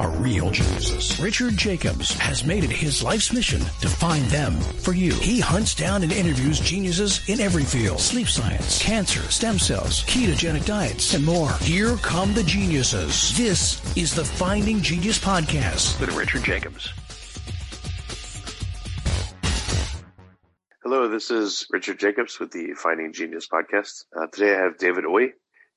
Are real geniuses. Richard Jacobs has made it his life's mission to find them for you. He hunts down and interviews geniuses in every field: sleep science, cancer, stem cells, ketogenic diets, and more. Here come the geniuses. This is the Finding Genius Podcast with Richard Jacobs. Hello, this is Richard Jacobs with the Finding Genius Podcast. Today I have David Oi.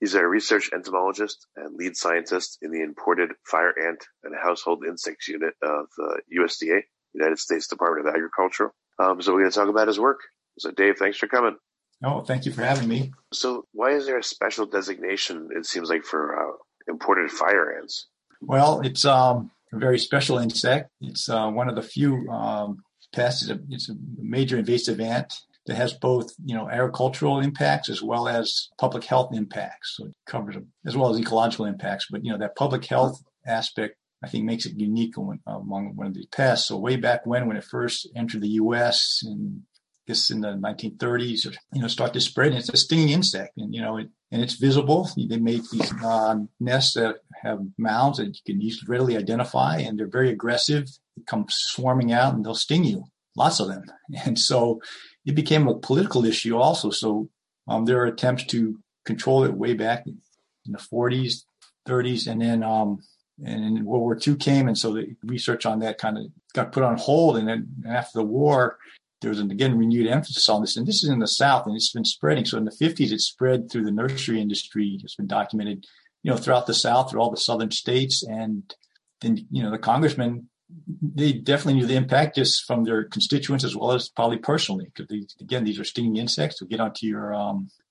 He's a research entomologist and lead scientist in the Imported Fire Ant and Household Insects Unit of the USDA, United States Department of Agriculture. So we're going to talk about his work. So Dave, thanks for coming. Oh, thank you for having me. So why is there a special designation, it seems like, for imported fire ants? Well, it's a very special insect. It's one of the few pests. It's a major invasive ant that has both, agricultural impacts as well as public health impacts. So it covers as well as ecological impacts. But, that public health aspect, I think, makes it unique among one of these pests. So way back when it first entered the U.S. in, I guess, in the 1930s, start to spread. And it's a stinging insect, and, and it's visible. They make these nests that have mounds that you can easily readily identify, and they're very aggressive. They come swarming out, and they'll sting you, lots of them. And so it became a political issue also. So there are attempts to control it way back in the 40s, 30s, and then and World War II came. And so the research on that kind of got put on hold. And then after the war, there was, again, renewed emphasis on this. And this is in the South, and it's been spreading. So in the 50s, it spread through the nursery industry. It's been documented, throughout the South, through all the southern states. And then, the congressmen, they definitely knew the impact just from their constituents as well as probably personally, because these are stinging insects. They'll get onto your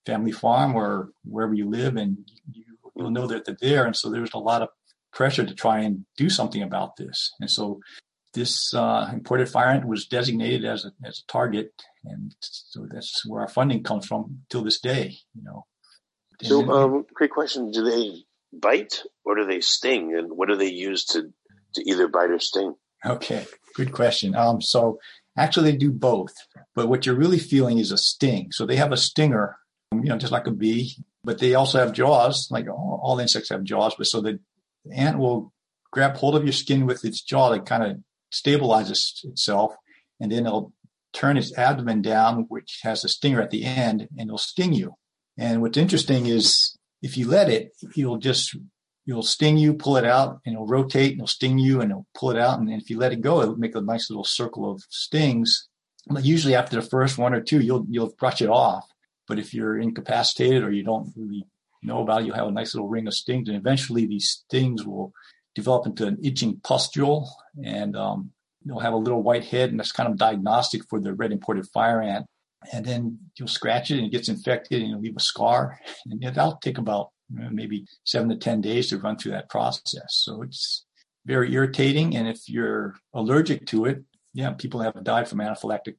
family farm or wherever you live, and you'll know that they're there. And so there's a lot of pressure to try and do something about this. And so this imported fire ant was designated as a target, and so that's where our funding comes from till this day. So, great question: do they bite or do they sting, and what do they use to either bite or sting? Okay, good question. So actually they do both, but what you're really feeling is a sting. So they have a stinger, just like a bee, but they also have jaws, like all insects have jaws, but so the ant will grab hold of your skin with its jaw to kind of stabilize itself, and then it'll turn its abdomen down, which has a stinger at the end, and it'll sting you. And what's interesting is if you let it, it'll sting you, pull it out, and it'll rotate, and it'll sting you, and it'll pull it out. And if you let it go, it'll make a nice little circle of stings. But usually after the first one or two, you'll brush it off. But if you're incapacitated or you don't really know about it, you'll have a nice little ring of stings. And eventually these stings will develop into an itching pustule, and you'll have a little white head, and that's kind of diagnostic for the red imported fire ant. And then you'll scratch it, and it gets infected, and you'll leave a scar. And that'll take about maybe 7 to 10 days to run through that process. So it's very irritating. And if you're allergic to it, people have died from anaphylactic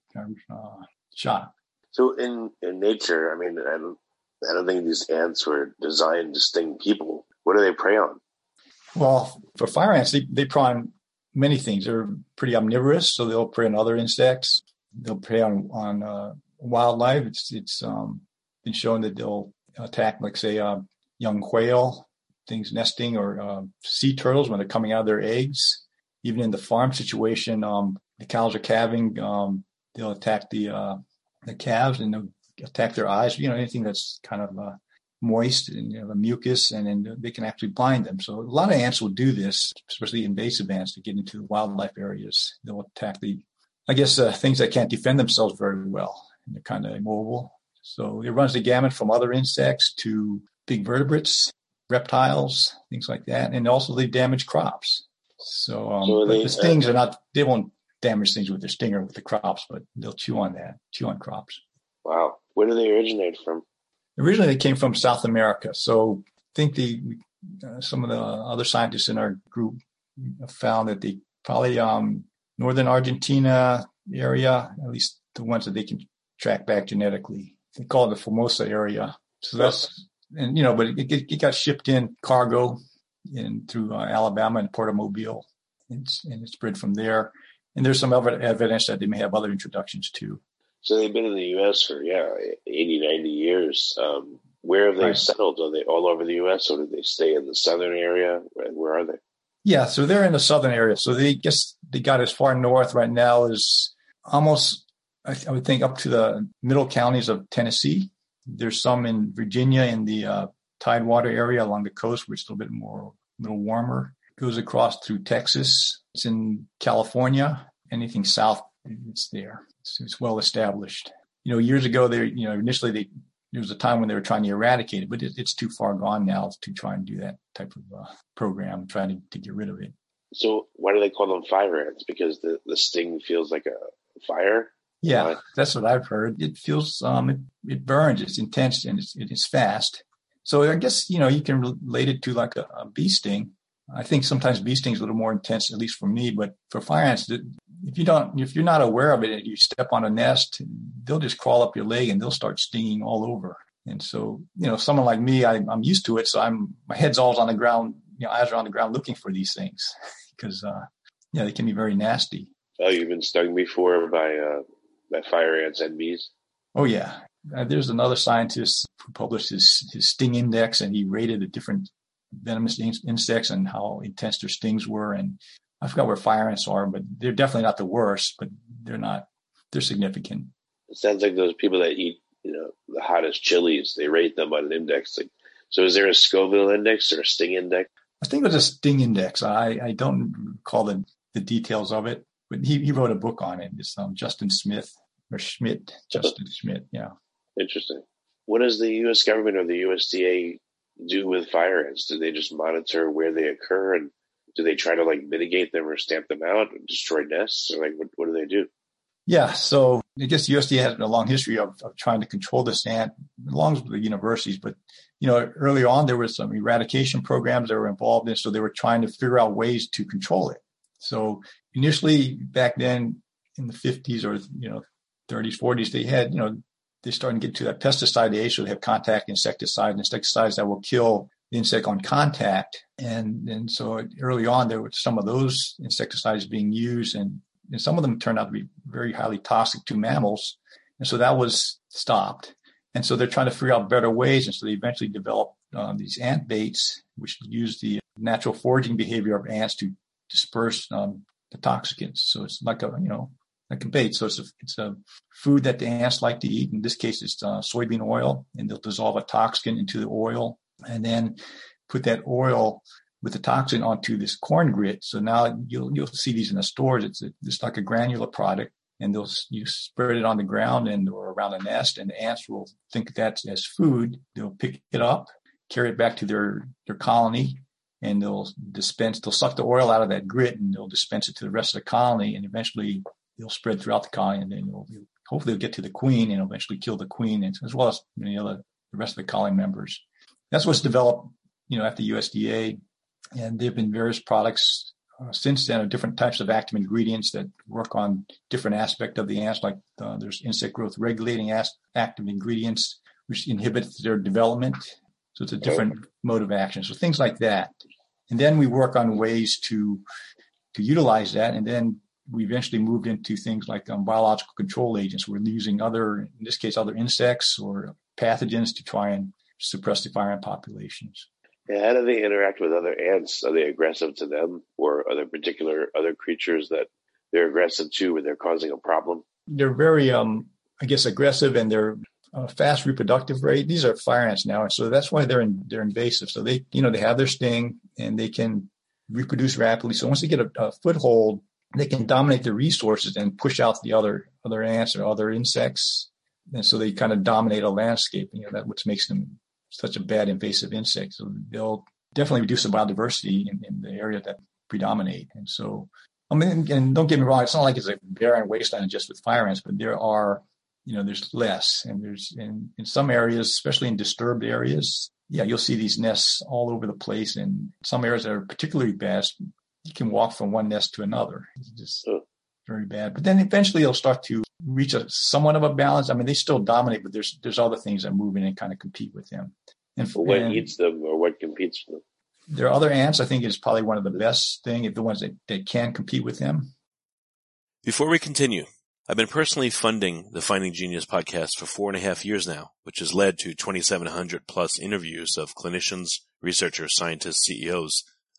shock. So in nature, I don't think these ants were designed to sting people. What do they prey on? Well, for fire ants, they prey on many things. They're pretty omnivorous, so they'll prey on other insects. They'll prey on wildlife. It's been shown that they'll attack, like, say, young whale, things nesting, or sea turtles when they're coming out of their eggs. Even in the farm situation, the cows are calving. They'll attack the calves, and they'll attack their eyes. Anything that's kind of moist and the mucus, and then they can actually blind them. So a lot of ants will do this, especially invasive ants that get into the wildlife areas. They'll attack things that can't defend themselves very well, and they're kind of immobile. So it runs the gamut from other insects to big vertebrates, reptiles, things like that, and also they damage crops. So, the stings are not—they won't damage things with their stinger with the crops, but they'll chew on crops. Wow, where do they originate from? Originally, they came from South America. So, I think some of the other scientists in our group found that they probably northern Argentina area, at least the ones that they can track back genetically. They call it the Formosa area. So that's. And, but it got shipped in cargo in through Alabama and Port of Mobile, and it's bred from there. And there's some evidence that they may have other introductions too. So they've been in the U.S. for 80, 90 years. Where have they settled? Are they all over the U.S. or do they stay in the southern area? Where are they? Yeah, so they're in the southern area. So they guess they got as far north right now as almost, I would think, up to the middle counties of Tennessee. There's some in Virginia in the Tidewater area along the coast, which is a little bit more, a little warmer. It goes across through Texas. It's in California. Anything south, it's there. It's well established. You know, years ago, there was a time when they were trying to eradicate it, but it's too far gone now to try and do that type of program, trying to get rid of it. So why do they call them fire ants? Because the sting feels like a fire? Yeah, that's what I've heard. It feels, it burns, it's intense, and it is fast. So I guess, you can relate it to like a bee sting. I think sometimes bee stings are a little more intense, at least for me, but for fire ants, if you're not aware of it and you step on a nest, they'll just crawl up your leg and they'll start stinging all over. And so, someone like me, I'm used to it. So my head's always on the ground, eyes are on the ground looking for these things because, they can be very nasty. Oh, you've been stung before by fire ants and bees? Oh, yeah. There's another scientist who published his sting index, and he rated the different venomous insects and how intense their stings were. And I forgot where fire ants are, but they're definitely not the worst, but they're significant. It sounds like those people that eat, the hottest chilies, they rate them on an index. So is there a Scoville index or a sting index? I think it was a sting index. I don't recall the details of it, but he wrote a book on it. It's Justin Schmidt. Yeah. Interesting. What does the U.S. government or the USDA do with fire ants? Do they just monitor where they occur, and do they try to mitigate them or stamp them out and destroy nests? Or what do they do? Yeah. So I guess the USDA has a long history of trying to control this ant along with the universities. But, early on, there were some eradication programs that were involved in. So they were trying to figure out ways to control it. So initially back then in the 50s or, 30s, 40s, they had, they're starting to get to that pesticide age. So they have contact insecticides and insecticides that will kill the insect on contact. And so early on, there were some of those insecticides being used, and some of them turned out to be very highly toxic to mammals. And so that was stopped. And so they're trying to figure out better ways. And so they eventually developed these ant baits, which use the natural foraging behavior of ants to disperse the toxicants. So it's like a bait. So it's a food that the ants like to eat. In this case, it's soybean oil, and they'll dissolve a toxin into the oil and then put that oil with the toxin onto this corn grit. So now you'll see these in the stores. It's like a granular product, and you spread it on the ground and or around the nest, and the ants will think that's as food. They'll pick it up, carry it back to their colony, and they'll suck the oil out of that grit, and they'll dispense it to the rest of the colony, and eventually they'll spread throughout the colony, and then hopefully they'll get to the queen and eventually kill the queen, as well as many other the rest of the colony members. That's what's developed, at the USDA, and there have been various products since then of different types of active ingredients that work on different aspects of the ants. Like there's insect growth regulating active ingredients, which inhibits their development. So it's a different mode of action. So things like that, and then we work on ways to utilize that, and then we eventually moved into things like biological control agents. We're using other insects or pathogens to try and suppress the fire ant populations. Yeah, how do they interact with other ants? Are they aggressive to them, or are there particular other creatures that they're aggressive to when they're causing a problem? They're very, aggressive, and they're fast reproductive rate. These are fire ants now, and so that's why they're invasive. So they, they have their sting and they can reproduce rapidly. So once they get a foothold, they can dominate the resources and push out the other ants or other insects. And so they kind of dominate a landscape. That's what makes them such a bad invasive insect. So they'll definitely reduce the biodiversity in the area that predominate. And so, and don't get me wrong, it's not like it's a barren wasteland just with fire ants, but there are, there's less. And there's in some areas, especially in disturbed areas, you'll see these nests all over the place. And some areas that are particularly bad, you can walk from one nest to another. It's just very bad. But then eventually they'll start to reach somewhat of a balance. I mean, they still dominate, but there's other things that move in and kind of compete with them. And what eats them or what competes with them? Their other ants, I think, is probably one of the best thing, if the ones that can compete with them. Before we continue, I've been personally funding the Finding Genius podcast for 4.5 years now, which has led to 2,700 plus interviews of clinicians, researchers, scientists, CEOs,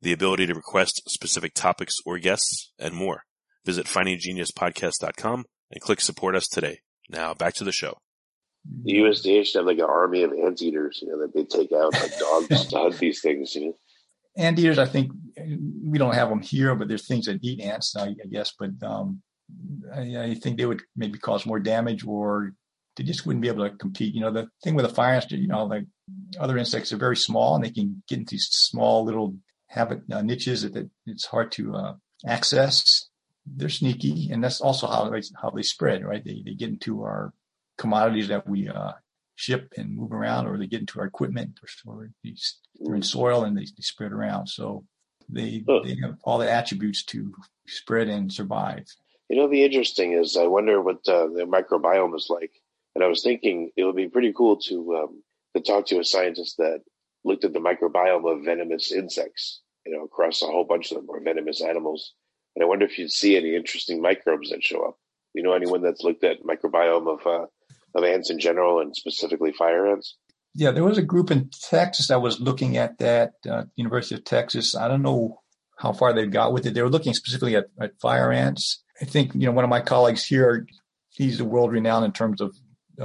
the ability to request specific topics or guests, and more. Visit findinggeniuspodcast.com and click Support Us today. Now back to the show. The USDA should have like an army of anteaters, that they take out like dogs to hunt these things. Anteaters, I think we don't have them here, but there's things that eat ants, I guess. But I think they would maybe cause more damage, or they just wouldn't be able to compete. The thing with a fire ant, like other insects are very small and they can get into these small little niches that it's hard to access. They're sneaky, and that's also how they spread, right? They get into our commodities that we ship and move around, or they get into our equipment, or they're in soil and they spread around. So they have all the attributes to spread and survive. The interesting is I wonder what the microbiome is like. And I was thinking it would be pretty cool to talk to a scientist that looked at the microbiome of venomous insects, across a whole bunch of them, or venomous animals. And I wonder if you'd see any interesting microbes that show up. Anyone that's looked at microbiome of ants in general, and specifically fire ants? Yeah, there was a group in Texas that was looking at that, University of Texas. I don't know how far they've got with it. They were looking specifically at fire ants. I think, one of my colleagues here, he's world-renowned in terms of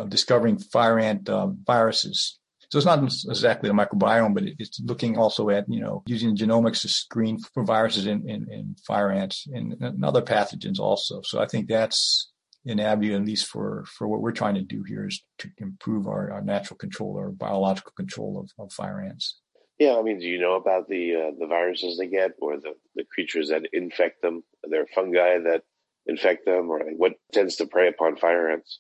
discovering fire ant viruses. So it's not exactly the microbiome, but it's looking also at, using genomics to screen for viruses in fire ants and other pathogens also. So I think that's an avenue, at least for what we're trying to do here, is to improve our natural control or biological control of fire ants. Yeah. I mean, do you know about the viruses they get, or the creatures that infect them? Are there fungi that infect them, or what tends to prey upon fire ants?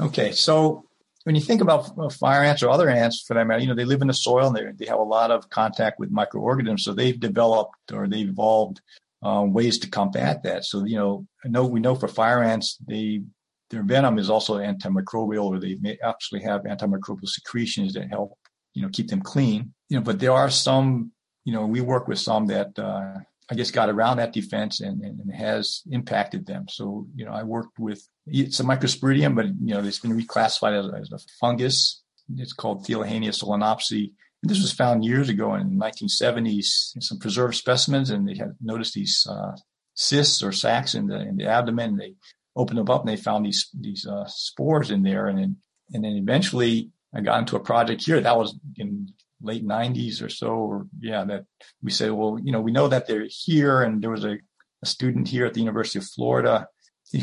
Okay. So when you think about fire ants, or other ants for that matter, they live in the soil and they have a lot of contact with microorganisms. So they've developed, or they've evolved ways to combat that. So, we know for fire ants, their venom is also antimicrobial, or they may actually have antimicrobial secretions that help, keep them clean. But there are some, we work with some that, I guess, got around that defense and has impacted them. So, I worked with, it's a microsporidium, but, it's been reclassified as a fungus. It's called Thelohania solenopsae. And this was found years ago in the 1970s, in some preserved specimens, and they had noticed these cysts or sacs in the abdomen. They opened them up and they found these spores in there. And then eventually I got into a project here that was in late 90s or so, that we say, well, we know that they're here. And there was a student here at the University of Florida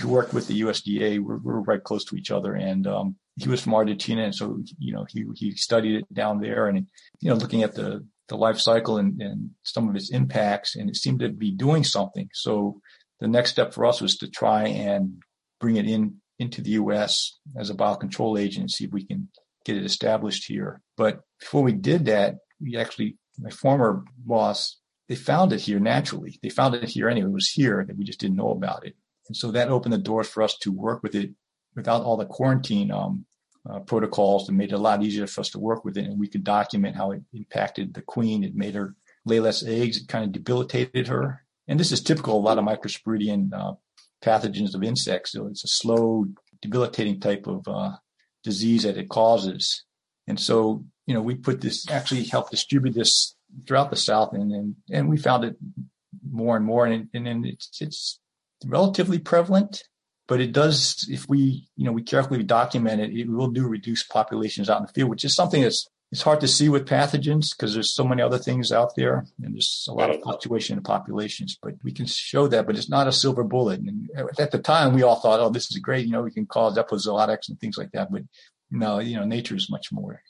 who worked with the USDA. We're right close to each other. And he was from Argentina. And so, he studied it down there and, looking at the life cycle and some of its impacts. And it seemed to be doing something. So the next step for us was to try and bring it into the U.S. as a biocontrol agent and see if we can get it established here. But before we did that, my former boss, they found it here naturally. They found it here anyway. It was here that we just didn't know about it. And so that opened the doors for us to work with it without all the quarantine protocols, that made it a lot easier for us to work with it. And we could document how it impacted the queen. It made her lay less eggs. It kind of debilitated her. And this is typical, a lot of microsporidium pathogens of insects. So it's a slow, debilitating type of disease that it causes. And so, we put this, actually helped distribute this throughout the South, and we found it more and more. And it's relatively prevalent, but it does, if we carefully document it, it will do reduce populations out in the field, which is something it's hard to see with pathogens because there's so many other things out there, and there's a lot of fluctuation in populations. But we can show that, but it's not a silver bullet. And at the time, we all thought, oh, this is great. We can cause epizootics and things like that. But no, nature is much more,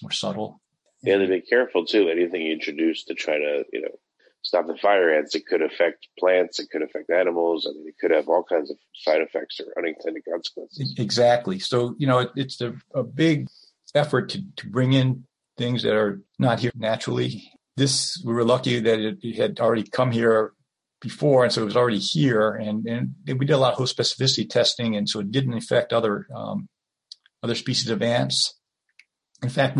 more subtle. Yeah, to be careful too. Anything you introduce to try to stop the fire ants, it could affect plants, it could affect animals. I mean, it could have all kinds of side effects or unintended consequences. Exactly. So, you know, it's a big effort to bring in things that are not here naturally. This, we were lucky that it had already come here before, and so it was already here. And we did a lot of host specificity testing, and so it didn't affect other species of ants. In fact,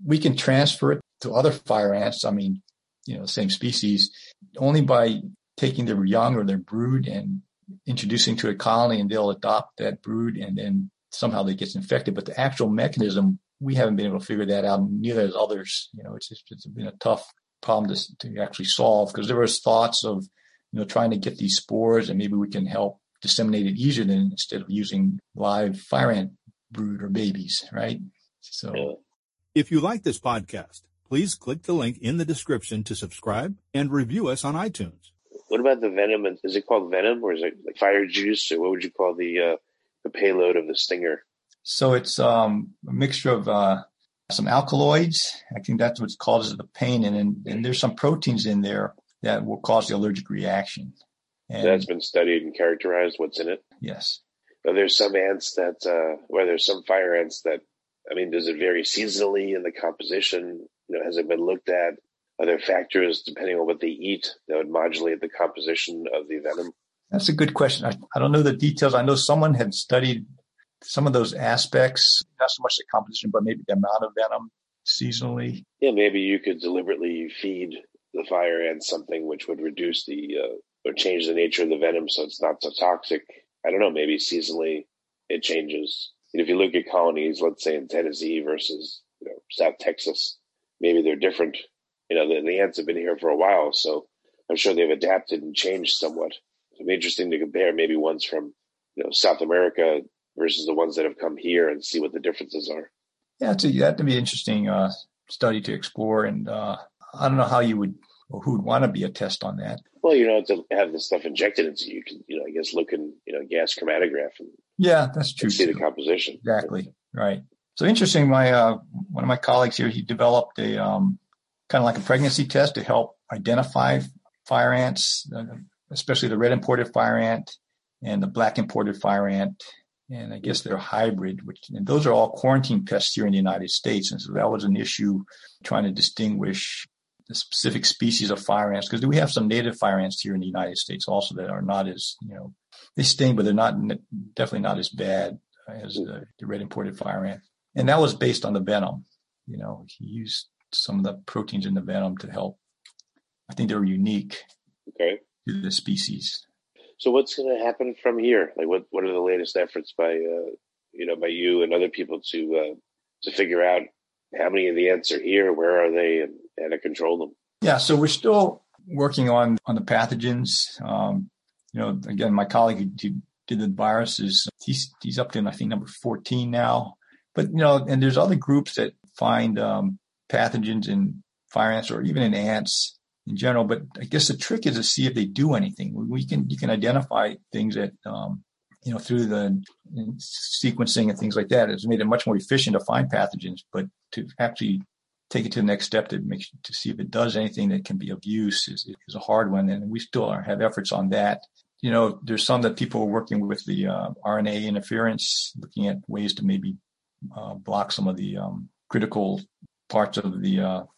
we can transfer it to other fire ants. I mean, you know, same species, only by taking their young or their brood and introducing to a colony, and they'll adopt that brood, and then somehow they get infected. But the actual mechanism, we haven't been able to figure that out. Neither has others. You know, it's been a tough problem to actually solve, because there was thoughts of, you know, trying to get these spores, and maybe we can help disseminate it easier than instead of using live fire ant brood or babies, right? So, if you like this podcast, please click the link in the description to subscribe and review us on iTunes. What about the venom? Is it called venom, or is it like fire juice? Or what would you call the payload of the stinger? So it's a mixture of some alkaloids. I think that's what causes the pain. And there's some proteins in there that will cause the allergic reaction. And so that's been studied and characterized what's in it? Yes. But there's some ants that, there's some fire ants that, I mean, does it vary seasonally in the composition? You know, has it been looked at? Are there factors, depending on what they eat, that would modulate the composition of the venom? That's a good question. I don't know the details. I know someone had studied some of those aspects, not so much the composition, but maybe the amount of venom seasonally. Yeah, maybe you could deliberately feed the fire ant something which would reduce or change the nature of the venom so it's not so toxic. I don't know, maybe seasonally it changes. And if you look at colonies, let's say in Tennessee versus, you know, South Texas, maybe they're different. You know, the ants have been here for a while, so I'm sure they've adapted and changed somewhat. It'd be interesting to compare maybe ones from, you know, South America versus the ones that have come here and see what the differences are. Yeah, that'd be an interesting study to explore. And I don't know how you would or who would want to be a test on that. Well, you don't have to have the stuff injected into you. You can, you know, I guess look in, you know, gas chromatograph. And, yeah, that's true. And see the composition. Exactly. Right. So interesting. My one of my colleagues here, he developed a kind of like a pregnancy test to help identify fire ants, especially the red imported fire ant and the black imported fire ant. And I guess they're hybrid, and those are all quarantine pests here in the United States. And so that was an issue trying to distinguish the specific species of fire ants, because we have some native fire ants here in the United States also that are not as, you know, they sting, but they're not definitely not as bad as the red imported fire ant. And that was based on the venom. You know, he used some of the proteins in the venom to help. I think they were unique to the species. So what's going to happen from here? Like, what are the latest efforts by you and other people to figure out how many of the ants are here, where are they, and how to control them? Yeah, so we're still working on the pathogens. You know, again, my colleague who did the viruses, he's up to, I think, number 14 now. But, you know, and there's other groups that find pathogens in fire ants or even in ants in general, but I guess the trick is to see if they do anything. You can identify things that, you know, through the sequencing and things like that. It's made it much more efficient to find pathogens, but to actually take it to the next step to see if it does anything that can be of use is a hard one. And we still have efforts on that. You know, there's some that people are working with the RNA interference, looking at ways to maybe block some of the critical parts of the, you know,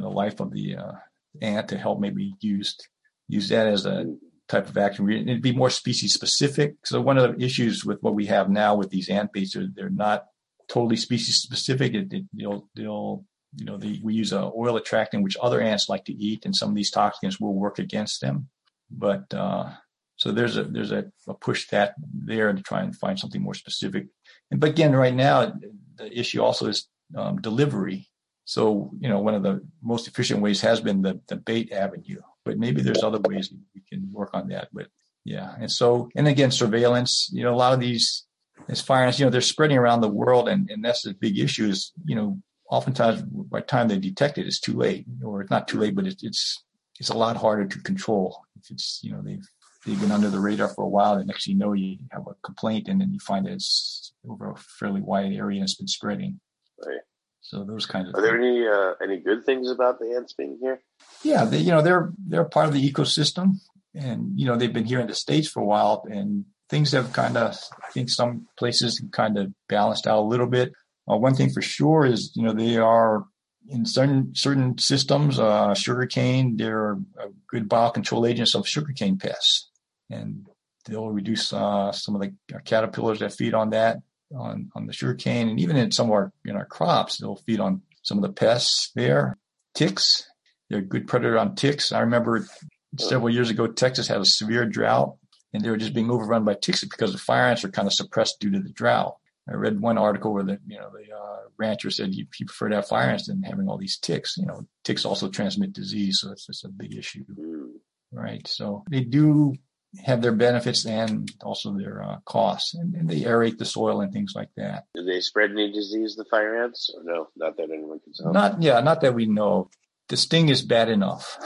the life of the ant to help maybe use that as a type of action. It'd be more species specific. So one of the issues with what we have now with these ant baits, they're not totally species specific. We use oil attractant, which other ants like to eat, and some of these toxins will work against them. But so there's a push that there to try and find something more specific. But again, right now the issue also is delivery. So, you know, one of the most efficient ways has been the bait avenue, but maybe there's other ways we can work on that. But yeah. And so, and again, surveillance, you know, a lot of these, as fire ants, you know, they're spreading around the world. And that's the big issue is, you know, oftentimes by the time they detect it, it's too late, or it's not too late, but it's a lot harder to control. If it's, you know, they've been under the radar for a while, and next thing you know, you have a complaint, and then you find that it's over a fairly wide area and it's been spreading. Right. So those kinds of. Are there any good things about the ants being here? Yeah, they, they're part of the ecosystem, and they've been here in the States for a while, and things have kind of, I think some places kind of balanced out a little bit. One thing for sure is they are in certain systems. Sugarcane, they're a good biocontrol agents of sugarcane pests, and they'll reduce some of the caterpillars that feed on that. On the sugarcane, and even in some of our crops, they'll feed on some of the pests there. Ticks, they're a good predator on ticks. I remember several years ago, Texas had a severe drought, and they were just being overrun by ticks because the fire ants are kind of suppressed due to the drought. I read one article where the rancher said he preferred to have fire ants than having all these ticks. Ticks also transmit disease, so it's a big issue, right? So they do have their benefits and also their costs, and they aerate the soil and things like that. Do they spread any disease, the fire ants? Or no, not that anyone can tell. Not that we know. The sting is bad enough.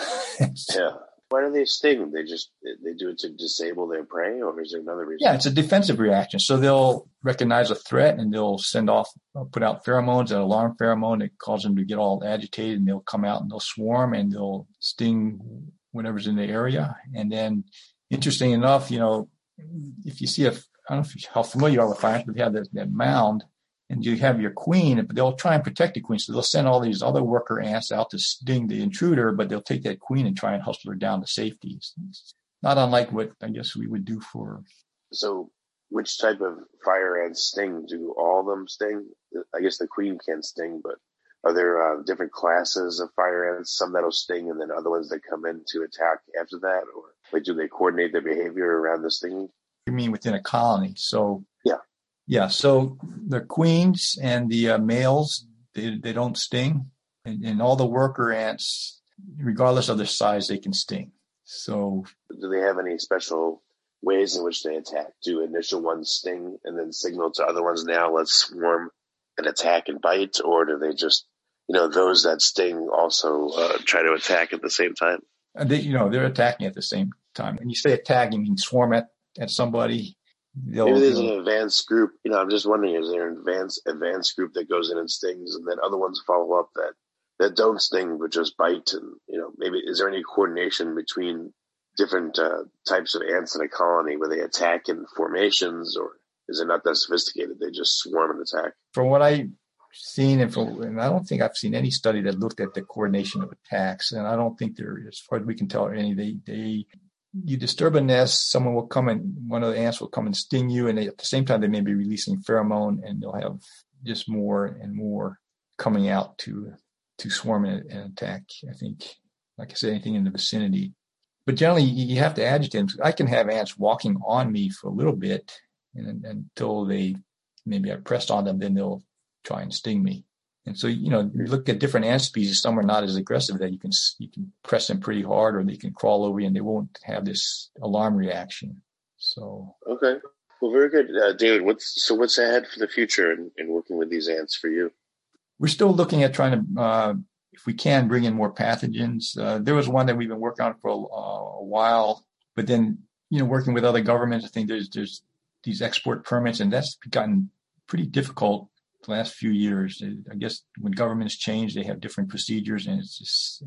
Yeah. Why do they sting? They do it to disable their prey, or is there another reason? Yeah, it's a defensive reaction. So they'll recognize a threat and they'll put out pheromones, an alarm pheromone that causes them to get all agitated, and they'll come out and they'll swarm and they'll sting whatever's in the area. And then interesting enough, if you see I don't know how familiar you are with fire ants, but they have that mound, and you have your queen, but they'll try and protect the queen. So they'll send all these other worker ants out to sting the intruder, but they'll take that queen and try and hustle her down to safety. It's not unlike what I guess we would do for. So which type of fire ants sting? Do all of them sting? I guess the queen can sting, but are there different classes of fire ants, some that'll sting and then other ones that come in to attack after that? Or like, do they coordinate their behavior around the stinging? You mean within a colony? So yeah. So the queens and the males, they don't sting, and all the worker ants, regardless of their size, they can sting. So do they have any special ways in which they attack? Do initial ones sting and then signal to other ones, now let's swarm and attack and bite, or do they just, those that sting also try to attack at the same time? They're attacking at the same time. When you say attack, you mean swarm at somebody. Maybe there's an advanced group. I'm just wondering, is there an advanced group that goes in and stings, and then other ones follow up that don't sting but just bite? And maybe is there any coordination between different types of ants in a colony where they attack in formations, or is it not that sophisticated? They just swarm and attack. From what I've seen, and I don't think I've seen any study that looked at the coordination of attacks, and I don't think there, as far as we can tell, any. You disturb a nest, someone will come and one of the ants will come and sting you, and at the same time they may be releasing pheromone, and they'll have just more and more coming out to swarm and attack. I think, like I said, anything in the vicinity. But generally, you have to agitate them. I can have ants walking on me for a little bit, and until maybe I pressed on them, then they'll try and sting me. And so, you look at different ant species, some are not as aggressive that you can press them pretty hard, or they can crawl over you and they won't have this alarm reaction. So. Okay. Well, very good. David, what's ahead for the future in working with these ants for you? We're still looking at trying to, if we can, bring in more pathogens. There was one that we've been working on for a while, but then, working with other governments, I think there's these export permits, and that's gotten pretty difficult the last few years. I guess when governments change, they have different procedures, and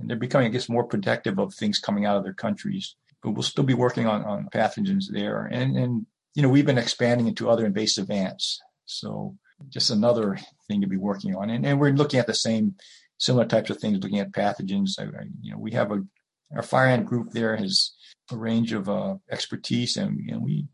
and they're becoming, I guess, more protective of things coming out of their countries. But we'll still be working on pathogens there. And we've been expanding into other invasive ants. So just another thing to be working on. And we're looking at the similar types of things, looking at pathogens. We have our fire ant group there has a range of expertise, and we,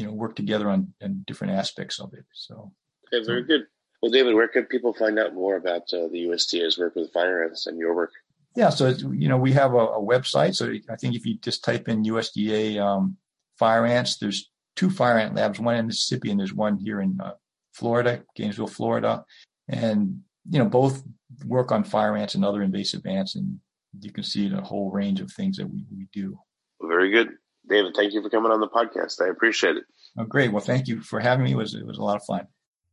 work together on different aspects of it. So. Okay, very good. Well, David, where can people find out more about the USDA's work with fire ants and your work? Yeah, so we have a website. So I think if you just type in USDA fire ants, there's two fire ant labs, one in Mississippi and there's one here in Florida, Gainesville, Florida. And, both work on fire ants and other invasive ants. And you can see the whole range of things that we do. Well, very good. David, thank you for coming on the podcast. I appreciate it. Oh, great. Well, thank you for having me. It was a lot of fun.